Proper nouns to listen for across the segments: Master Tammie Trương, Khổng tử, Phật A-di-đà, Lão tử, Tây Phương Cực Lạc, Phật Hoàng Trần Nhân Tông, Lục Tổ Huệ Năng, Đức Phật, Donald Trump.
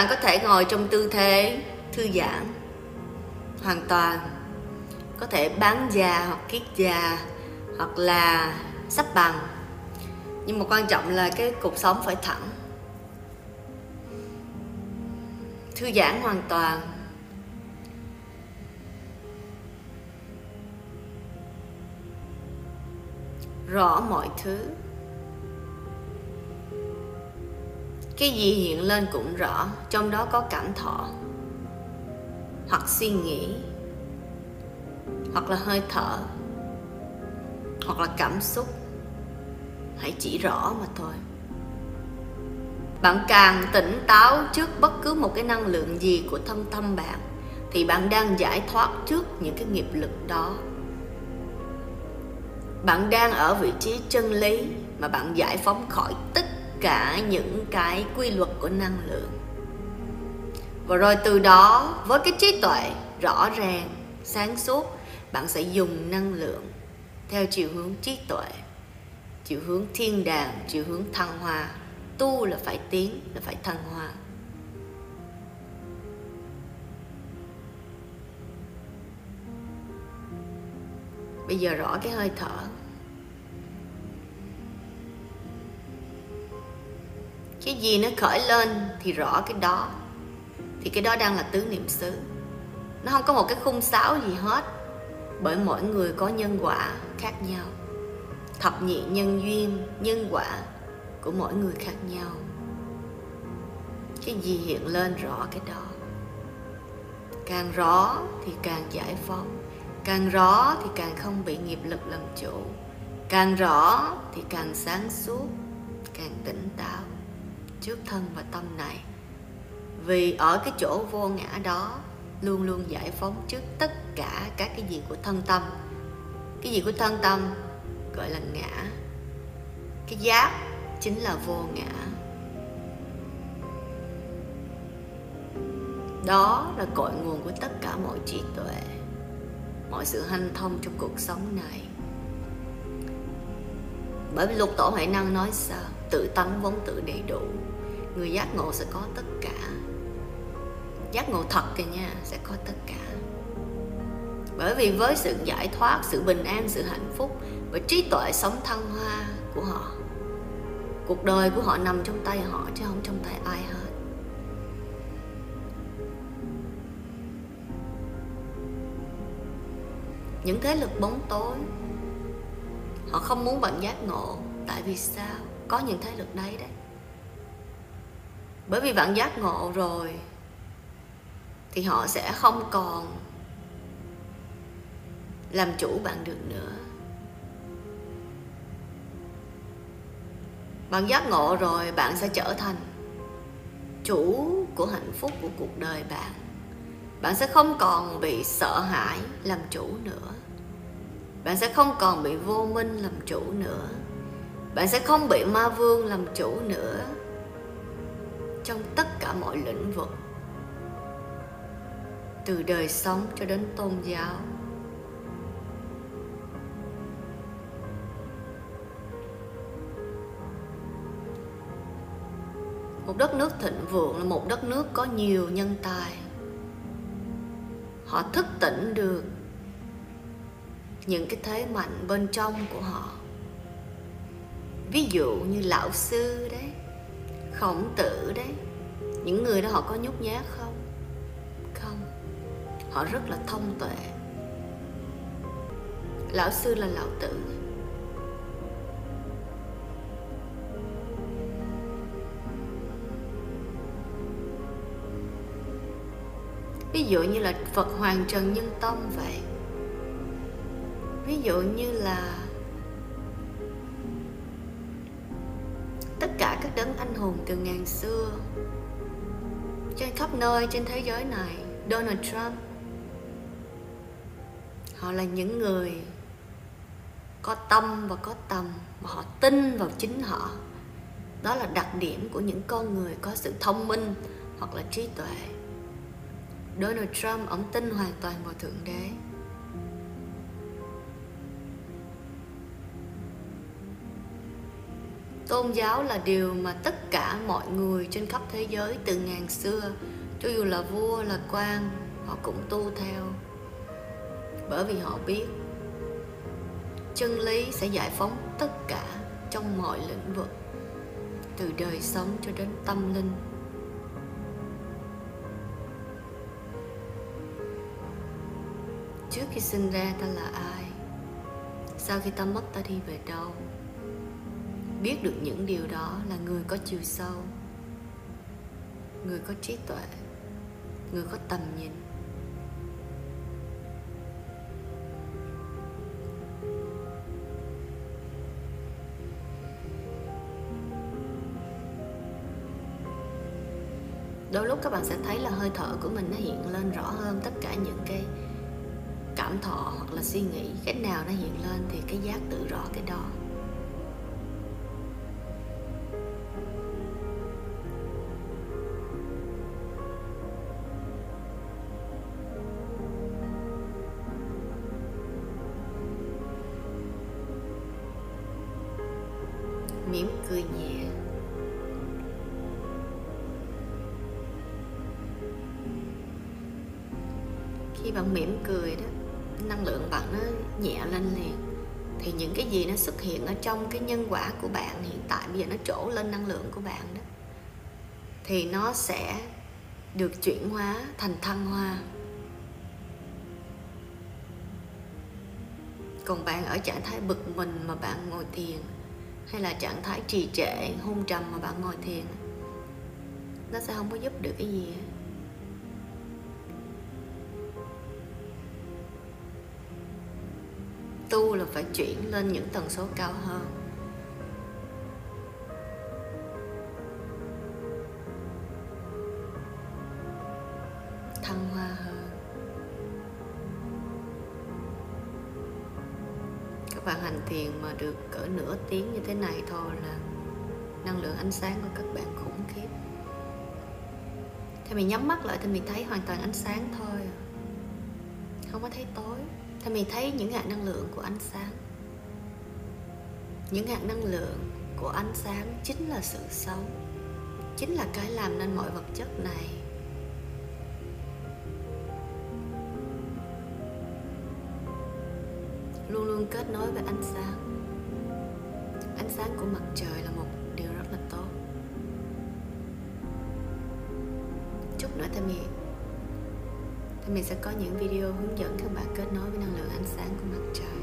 bạn có thể ngồi trong tư thế thư giãn hoàn toàn. Có thể bán già hoặc kiết già hoặc là sắp bằng. Nhưng mà quan trọng là cái cột sống phải thẳng. Thư giãn hoàn toàn. Rõ mọi thứ. Cái gì hiện lên cũng rõ, trong đó có cảm thọ, hoặc suy nghĩ, hoặc là hơi thở, hoặc là cảm xúc. Hãy chỉ rõ mà thôi. Bạn càng tỉnh táo trước bất cứ một cái năng lượng gì của thân tâm bạn, thì bạn đang giải thoát trước những cái nghiệp lực đó. Bạn đang ở vị trí chân lý mà bạn giải phóng khỏi tất cả những cái quy luật của năng lượng. Và rồi từ đó, với cái trí tuệ rõ ràng, sáng suốt, bạn sẽ dùng năng lượng theo chiều hướng trí tuệ, chiều hướng thiên đàng, chiều hướng thăng hoa. Tu là phải tiến, là phải thăng hoa. Bây giờ rõ cái hơi thở. Cái gì nó khởi lên thì rõ cái đó. Thì cái đó đang là tứ niệm xứ. Nó không có một cái khung sáo gì hết. Bởi mỗi người có nhân quả khác nhau. Thập nhị nhân duyên, nhân quả của mỗi người khác nhau. Cái gì hiện lên rõ cái đó. Càng rõ thì càng giải phóng. Càng rõ thì càng không bị nghiệp lực làm chủ. Càng rõ thì càng sáng suốt, càng tỉnh táo trước thân và tâm này. Vì ở cái chỗ vô ngã đó, luôn luôn giải phóng trước tất cả các cái gì của thân tâm. Cái gì của thân tâm gọi là ngã. Cái giác chính là vô ngã. Đó là cội nguồn của tất cả mọi trí tuệ, mọi sự hanh thông trong cuộc sống này. Bởi vì Lục Tổ Huệ Năng nói sao? Tự tánh vốn tự đầy đủ. Người giác ngộ sẽ có tất cả. Giác ngộ thật kìa nha, sẽ có tất cả. Bởi vì với sự giải thoát, sự bình an, sự hạnh phúc và trí tuệ sống thăng hoa của họ, cuộc đời của họ nằm trong tay họ chứ không trong tay ai hết. Những thế lực bóng tối, họ không muốn bạn giác ngộ. Tại vì sao? Có những thế lực đấy đấy. Bởi vì bạn giác ngộ rồi thì họ sẽ không còn làm chủ bạn được nữa. Bạn giác ngộ rồi, bạn sẽ trở thành chủ của hạnh phúc của cuộc đời bạn. Bạn sẽ không còn bị sợ hãi làm chủ nữa. Bạn sẽ không còn bị vô minh làm chủ nữa. Bạn sẽ không bị ma vương làm chủ nữa. Trong tất cả mọi lĩnh vực, từ đời sống cho đến tôn giáo. Một đất nước thịnh vượng là một đất nước có nhiều nhân tài. Họ thức tỉnh được những cái thế mạnh bên trong của họ. Ví dụ như Lão Sư đấy, Khổng Tử đấy. Những người đó họ có nhút nhát không? Không. Họ rất là thông tuệ. Lão Sư là Lão Tử. Ví dụ như là Phật Hoàng Trần Nhân Tông vậy. Ví dụ như là tất cả các đấng anh hùng từ ngàn xưa trên khắp nơi trên thế giới này. Donald Trump. Họ là những người có tâm và có tầm, mà họ tin vào chính họ. Đó là đặc điểm của những con người có sự thông minh hoặc là trí tuệ. Donald Trump, ông tin hoàn toàn vào Thượng Đế. Tôn giáo là điều mà tất cả mọi người trên khắp thế giới từ ngàn xưa, cho dù là vua, là quan, họ cũng tu theo. Bởi vì họ biết chân lý sẽ giải phóng tất cả trong mọi lĩnh vực, từ đời sống cho đến tâm linh. Trước khi sinh ra ta là ai? Sau khi ta mất ta đi về đâu? Biết được những điều đó là người có chiều sâu, người có trí tuệ, người có tầm nhìn. Đôi lúc các bạn sẽ thấy là hơi thở của mình nó hiện lên rõ hơn, tất cả những cái cảm thọ hoặc là suy nghĩ, cái nào nó hiện lên thì cái giác tự rõ cái đó. Mỉm cười nhẹ. Khi bạn mỉm cười đó, năng lượng bạn nó nhẹ lên liền, thì những cái gì nó xuất hiện ở trong cái nhân quả của bạn hiện tại bây giờ nó trổ lên năng lượng của bạn đó, thì nó sẽ được chuyển hóa thành thăng hoa. Còn bạn ở trạng thái bực mình mà bạn ngồi thiền, hay là trạng thái trì trệ, hôn trầm mà bạn ngồi thiền, nó sẽ không có giúp được cái gì hết. Tu là phải chuyển lên những tần số cao hơn. Thăng hoa hơn. Các bạn hành thiền mà được cỡ nửa tiếng như thế này thôi là năng lượng ánh sáng của các bạn khủng khiếp. Thì mình nhắm mắt lại thì mình thấy hoàn toàn ánh sáng thôi, không có thấy tối. Thì mình thấy những hạt năng lượng của ánh sáng. Những hạt năng lượng của ánh sáng chính là sự sống, chính là cái làm nên mọi vật chất này. Luôn luôn kết nối với ánh sáng. Ánh sáng của mặt trời là một điều rất là tốt. Chút nữa thì mình sẽ có những video hướng dẫn các bạn kết nối với năng lượng ánh sáng của mặt trời.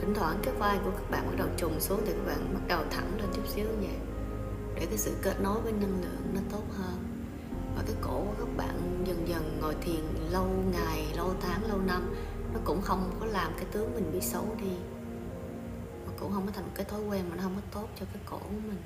Thỉnh thoảng cái vai của các bạn bắt đầu trùng xuống thì các bạn bắt đầu thẳng lên chút xíu như vậy, để cái sự kết nối với năng lượng nó tốt hơn. Và cái cổ của các bạn dần dần ngồi thiền lâu ngày, lâu tháng, lâu năm, nó cũng không có làm cái tướng mình bị xấu đi, cũng không có thành một cái thói quen mà nó không có tốt cho cái cổ của mình.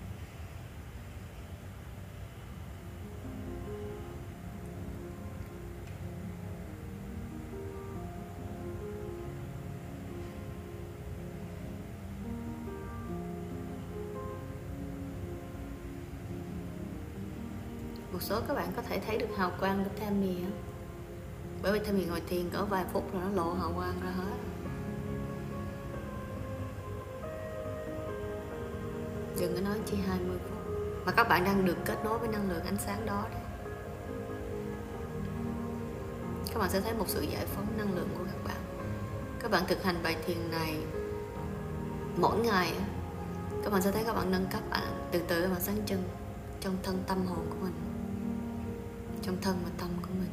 Một số các bạn có thể thấy được hào quang của Tammie, bởi vì Tammie ngồi thiền cỡ vài phút là nó lộ hào quang ra hết. Đừng có nói chỉ 20 phút mà các bạn đang được kết nối với năng lượng ánh sáng đó đấy. Các bạn sẽ thấy một sự giải phóng năng lượng của các bạn. Các bạn thực hành bài thiền này mỗi ngày, các bạn sẽ thấy các bạn nâng cấp từ từ, các bạn sáng trưng trong thân tâm hồn của mình, trong thân và tâm của mình.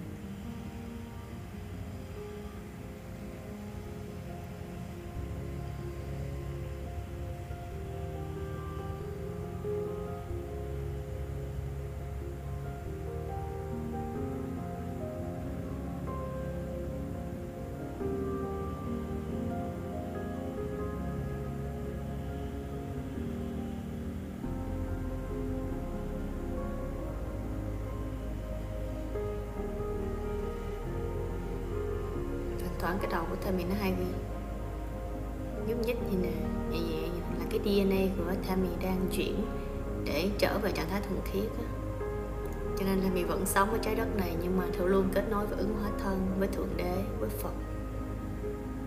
Thoảng cái đầu của Tammie nó hay nhúc nhích như nè, nhẹ nhẹ là cái DNA của Tammie đang chuyển để trở về trạng thái thuần khiết đó. Cho nên Tammie vẫn sống ở trái đất này, nhưng mà Thử luôn kết nối với ứng hóa thân, với Thượng Đế, với Phật.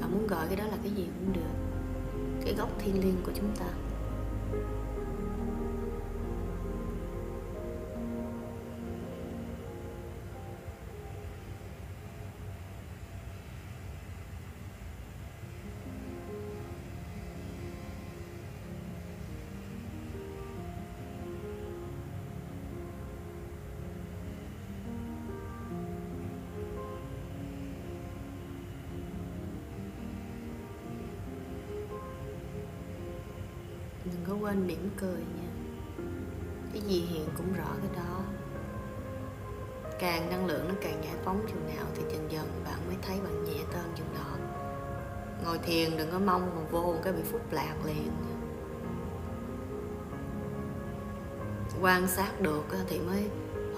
Và muốn gọi cái đó là cái gì cũng được, cái gốc thiên liêng của chúng ta. Đừng có quên mỉm cười nha. Cái gì hiện cũng rõ cái đó. Càng năng lượng nó càng giải phóng chừng nào thì dần dần bạn mới thấy bạn nhẹ tơn chừng đó. Ngồi thiền đừng có mong mà vô cái bị phúc lạc liền. Quan sát được thì mới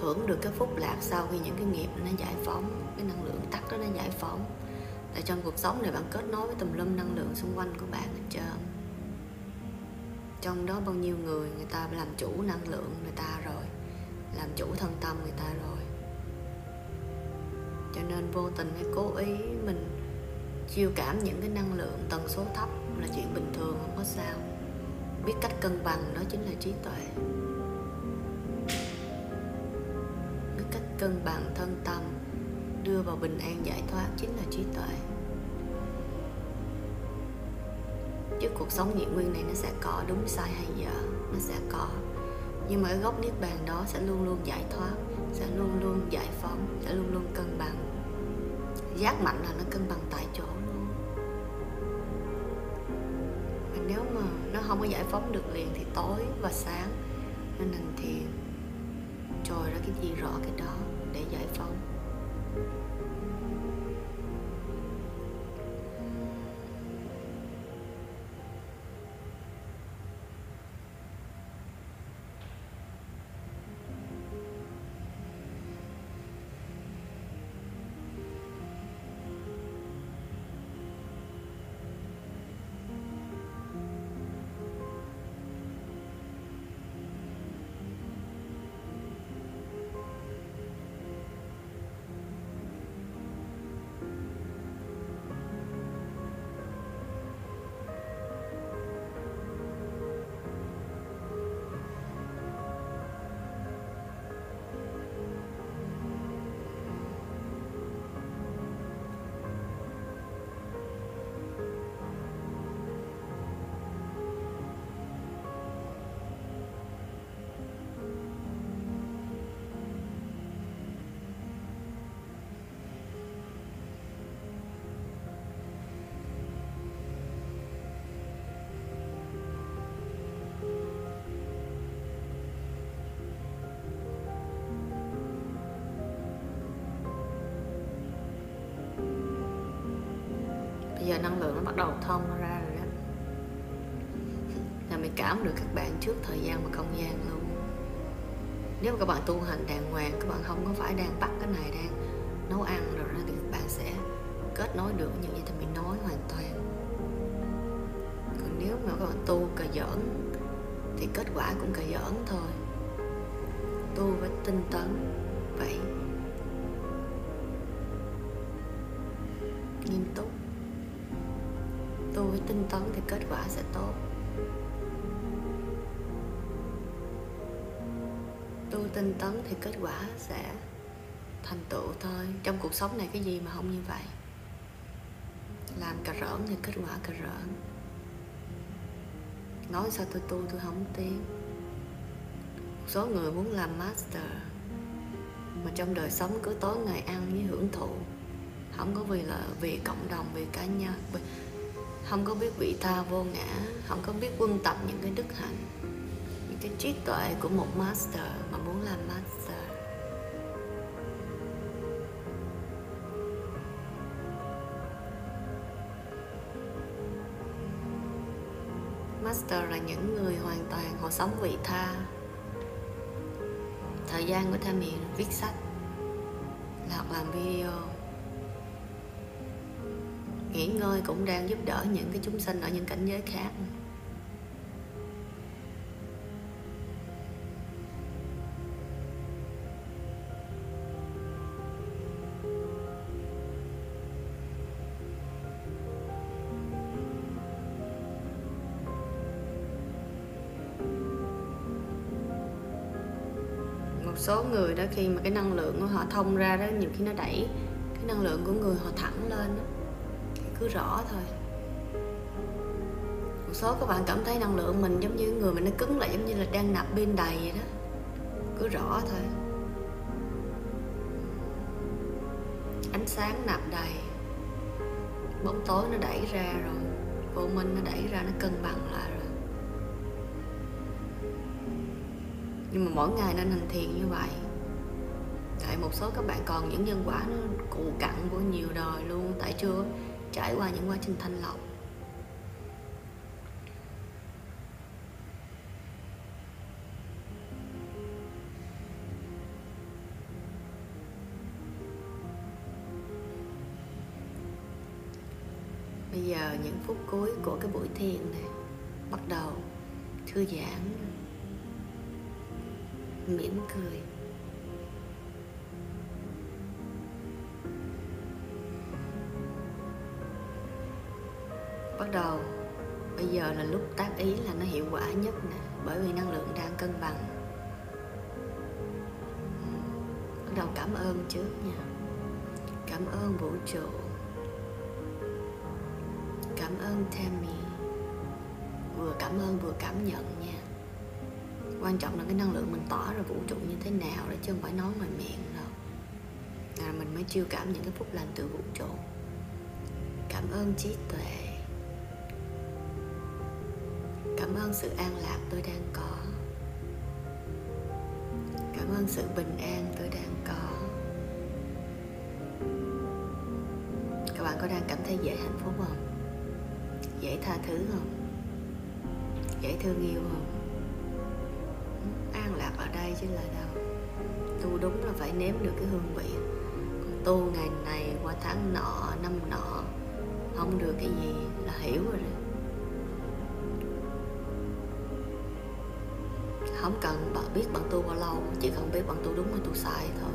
hưởng được cái phúc lạc sau khi những cái nghiệp nó giải phóng, cái năng lượng tắc đó nó giải phóng. Tại trong cuộc sống này bạn kết nối với tùm lum năng lượng xung quanh của bạn hết trơn. Trong đó bao nhiêu người, người ta làm chủ năng lượng người ta rồi, làm chủ thân tâm người ta rồi. Cho nên vô tình hay cố ý mình chiêu cảm những cái năng lượng tần số thấp là chuyện bình thường, không có sao. Biết cách cân bằng đó chính là trí tuệ. Biết cách cân bằng thân tâm, đưa vào bình an giải thoát chính là trí tuệ. Chứ cuộc sống nhị nguyên này nó sẽ có đúng sai hay dở, nó sẽ có. Nhưng mà ở góc niết bàn đó sẽ luôn luôn giải thoát, sẽ luôn luôn giải phóng, sẽ luôn luôn cân bằng. Giác mạnh là nó cân bằng tại chỗ luôn. Mà nếu mà nó không có giải phóng được liền thì tối và sáng nên nằm thiền, trồi ra cái gì rõ cái đó để giải phóng. Giờ năng lượng nó bắt đầu thông nó ra rồi đó, là mình cảm được các bạn trước thời gian và không gian luôn. Nếu mà các bạn tu hành đàng hoàng, các bạn không có phải đang bắt cái này, đang nấu ăn rồi đó, thì các bạn sẽ kết nối được những gì thì mình nói hoàn toàn. Còn nếu mà các bạn tu cà giỡn thì kết quả cũng cà giỡn thôi. Tu với tinh tấn vậy, nghiêm túc, tu với tinh tấn thì kết quả sẽ tốt. Tu tinh tấn thì kết quả sẽ thành tựu thôi. Trong cuộc sống này cái gì mà không như vậy? Làm cà rỡn thì kết quả cà rỡn. Nói sao tôi tu tôi không tiến. Một số người muốn làm master mà trong đời sống cứ tối ngày ăn với hưởng thụ, không có vì là vì cộng đồng, vì cá nhân, không có biết vị tha vô ngã, không có biết quân tập những cái đức hạnh, những cái trí tuệ của một master mà muốn làm master. Master là những người hoàn toàn họ sống vị tha. Thời gian của Tammie viết sách, hoặc làm video, nghỉ ngơi cũng đang giúp đỡ những cái chúng sinh ở những cảnh giới khác. một số người đó khi mà cái năng lượng của họ thông ra đó, nhiều khi nó đẩy cái năng lượng của người họ thẳng lên đó. Cứ rõ thôi. Một số các bạn cảm thấy năng lượng mình giống như người mình nó cứng lại, giống như là đang nạp pin đầy vậy đó. Cứ rõ thôi. Ánh sáng nạp đầy, bóng tối nó đẩy ra rồi, vô minh nó đẩy ra, nó cân bằng lại rồi. Nhưng mà mỗi ngày nên hành thiền như vậy. Tại một số các bạn còn những nhân quả nó cụ cặn của nhiều đời luôn, tại chưa trải qua những quá trình thanh lọc. Bây giờ những phút cuối của cái buổi thiền này, bắt đầu thư giãn, mỉm cười. Bắt đầu bây giờ là lúc tác ý là nó hiệu quả nhất nè, bởi vì năng lượng đang cân bằng. Bắt đầu cảm ơn trước nha. Cảm ơn vũ trụ. Cảm ơn Tammie. Vừa cảm ơn vừa cảm nhận nha. Quan trọng là cái năng lượng mình tỏ ra vũ trụ như thế nào đó, chứ không phải nói ngoài miệng đâu. Là mình mới chiêu cảm những cái phúc lành từ vũ trụ. Cảm ơn trí tuệ. Cảm ơn sự an lạc tôi đang có. Cảm ơn sự bình an tôi đang có. Các bạn có đang cảm thấy dễ hạnh phúc không? Dễ tha thứ không? Dễ thương yêu không? An lạc ở đây chứ là đâu. Tu đúng là phải nếm được cái hương vị. Tu ngày này qua tháng nọ, năm nọ không được cái gì là hiểu rồi. Không cần bạn biết bạn tu bao lâu, chỉ cần biết bạn tu đúng hay tu sai thôi.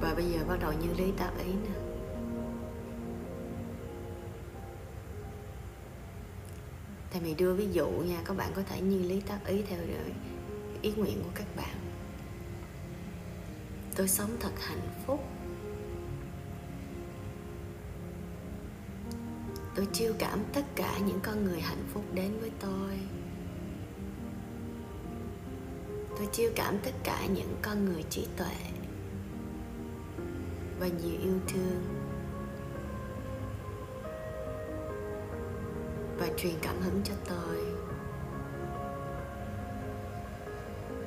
Và bây giờ bắt đầu như lý tác ý nè. Thì mình đưa ví dụ nha, các bạn có thể như lý tác ý theo ý nguyện của các bạn. Tôi sống thật hạnh phúc. Tôi chiêu cảm tất cả những con người hạnh phúc đến với tôi. Tôi chiêu cảm tất cả những con người trí tuệ và nhiều yêu thương. Và truyền cảm hứng cho tôi.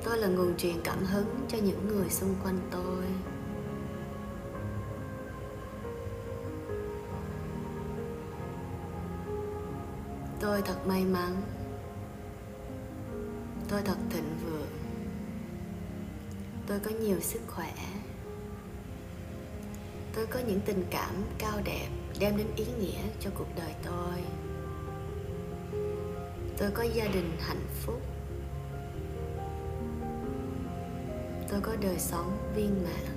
Tôi là nguồn truyền cảm hứng cho những người xung quanh tôi. Tôi thật may mắn. Tôi thật thịnh vượng. Tôi có nhiều sức khỏe. Tôi có những tình cảm cao đẹp đem đến ý nghĩa cho cuộc đời tôi. Tôi có gia đình hạnh phúc. Tôi có đời sống viên mãn.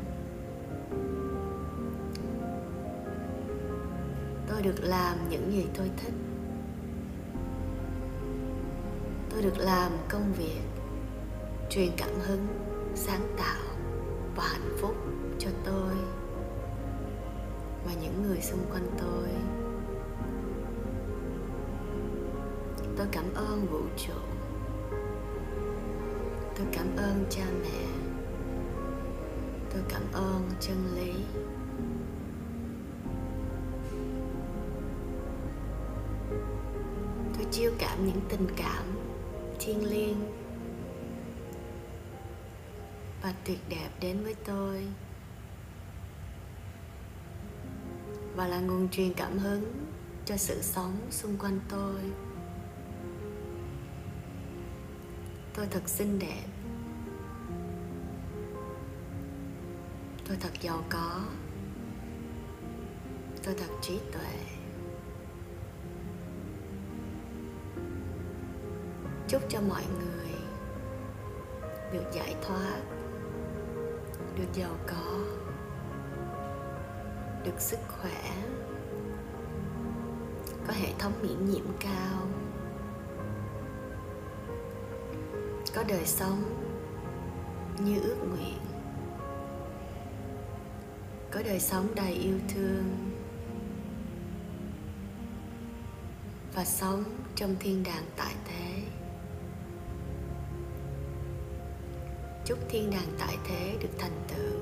Tôi được làm những gì tôi thích. Tôi được làm công việc truyền cảm hứng, sáng tạo và hạnh phúc cho tôi và những người xung quanh tôi. Tôi cảm ơn vũ trụ. Tôi cảm ơn cha mẹ. Tôi cảm ơn chân lý. Tôi chiêu cảm những tình cảm thiêng liêng và tuyệt đẹp đến với tôi và là nguồn truyền cảm hứng cho sự sống xung quanh tôi. Tôi thật xinh đẹp. Tôi thật giàu có. Tôi thật trí tuệ. Chúc cho mọi người được giải thoát, được giàu có, được sức khỏe, có hệ thống miễn nhiễm cao, có đời sống như ước nguyện, có đời sống đầy yêu thương và sống trong thiên đàng tại thế. Chúc thiên đàng tại thế được thành tựu.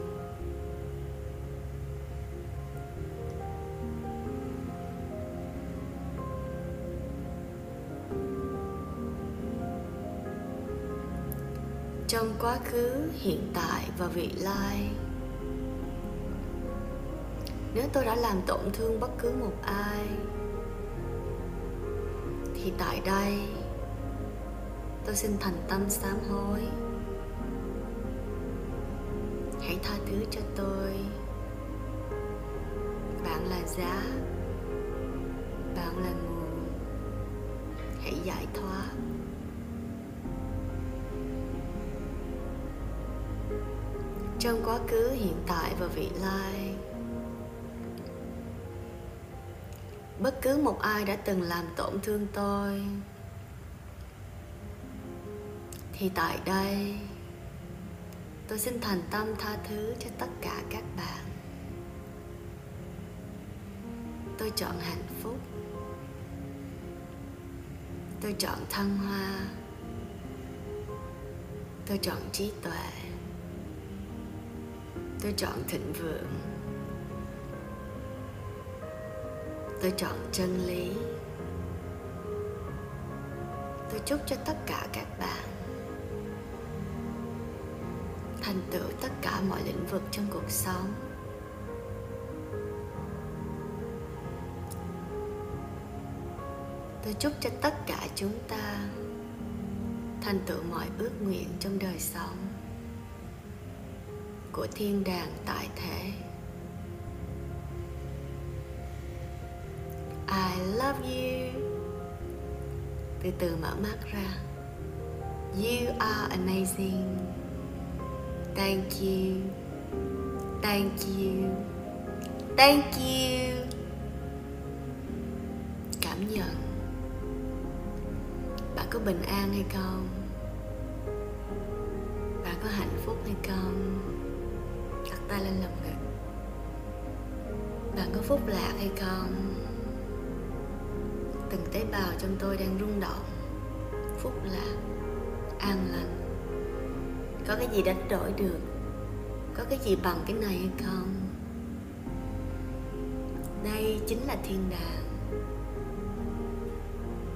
Trong quá khứ, hiện tại và vị lai, nếu tôi đã làm tổn thương bất cứ một ai, thì tại đây tôi xin thành tâm sám hối. Hãy tha thứ cho tôi. Bạn là giá, bạn là nguồn. Hãy giải thoát. Trong quá khứ, hiện tại và vị lai, bất cứ một ai đã từng làm tổn thương tôi, thì tại đây tôi xin thành tâm tha thứ cho tất cả các bạn. Tôi chọn hạnh phúc. Tôi chọn thăng hoa. Tôi chọn trí tuệ. Tôi chọn thịnh vượng. Tôi chọn chân lý. Tôi chúc cho tất cả các bạn thành tựu tất cả mọi lĩnh vực trong cuộc sống. Tôi chúc cho tất cả chúng ta thành tựu mọi ước nguyện trong đời sống của thiên đàng tại thế. I love you. Từ từ mở mắt ra. You are amazing. Thank you. Thank you. Thank you. Cảm nhận. Bạn có bình an hay không? Bạn có hạnh phúc hay không? Đặt tay lên lòng ngực. Bạn có phúc lạc hay không? Từng tế bào trong tôi đang rung động. Phúc lạc, an lành. Có cái gì đánh đổi được? Có cái gì bằng cái này hay không? Đây chính là thiên đàng.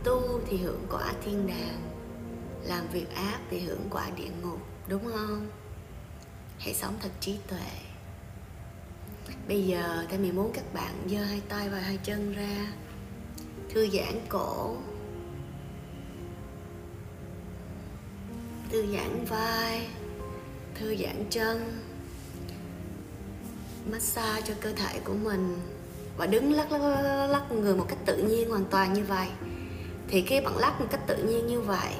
Tu thì hưởng quả thiên đàng, làm việc ác thì hưởng quả địa ngục, đúng không? Hãy sống thật trí tuệ. Bây giờ Tammie muốn các bạn giơ hai tay và hai chân ra, thư giãn cổ, thư giãn vai, thư giãn chân, massage cho cơ thể của mình. Và đứng lắc người một cách tự nhiên hoàn toàn như vậy. Thì khi bạn lắc một cách tự nhiên như vậy,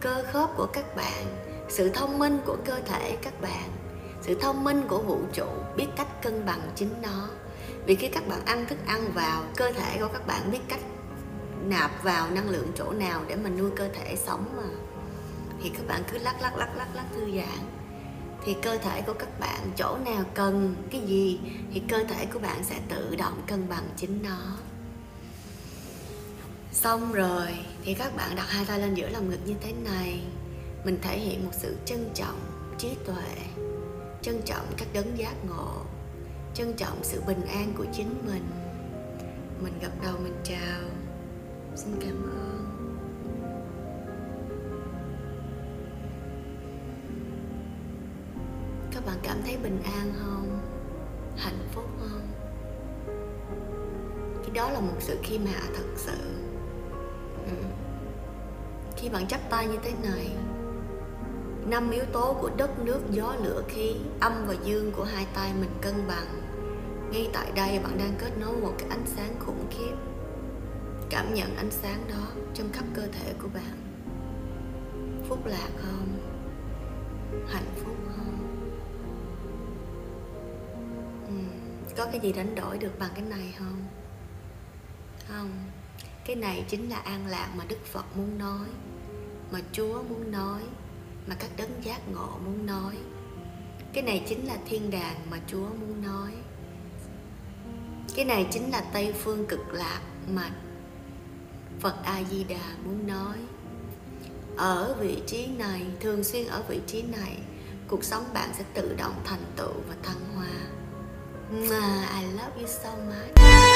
cơ khớp của các bạn, sự thông minh của cơ thể các bạn, sự thông minh của vũ trụ biết cách cân bằng chính nó. Vì khi các bạn ăn thức ăn vào, cơ thể của các bạn biết cách nạp vào năng lượng chỗ nào để mình nuôi cơ thể sống mà. Thì các bạn cứ lắc thư giãn. Thì cơ thể của các bạn chỗ nào cần cái gì thì cơ thể của bạn sẽ tự động cân bằng chính nó. Xong rồi thì các bạn đặt hai tay lên giữa lòng ngực như thế này. Mình thể hiện một sự trân trọng trí tuệ, trân trọng các đấng giác ngộ, trân trọng sự bình an của chính mình. Mình gật đầu mình chào. Xin cảm ơn. Các bạn cảm thấy bình an không? Hạnh phúc không? Cái đó là một sự khiêm hạ thật sự. Khi bạn chắp tay như thế này, 5 yếu tố của đất nước gió lửa khí, âm và dương của hai tay mình cân bằng. Ngay tại đây bạn đang kết nối một cái ánh sáng khủng khiếp. Cảm nhận ánh sáng đó trong khắp cơ thể của bạn. Phúc lạc không? Hạnh phúc không? Có cái gì đánh đổi được bằng cái này không? Không. Cái này chính là an lạc mà Đức Phật muốn nói, mà Chúa muốn nói, mà các đấng giác ngộ muốn nói. Cái này chính là thiên đàng mà Chúa muốn nói. Cái này chính là Tây Phương Cực Lạc mà Phật A-di-đà muốn nói. Ở vị trí này, thường xuyên ở vị trí này, cuộc sống bạn sẽ tự động thành tựu và thăng hoa. I love you so much.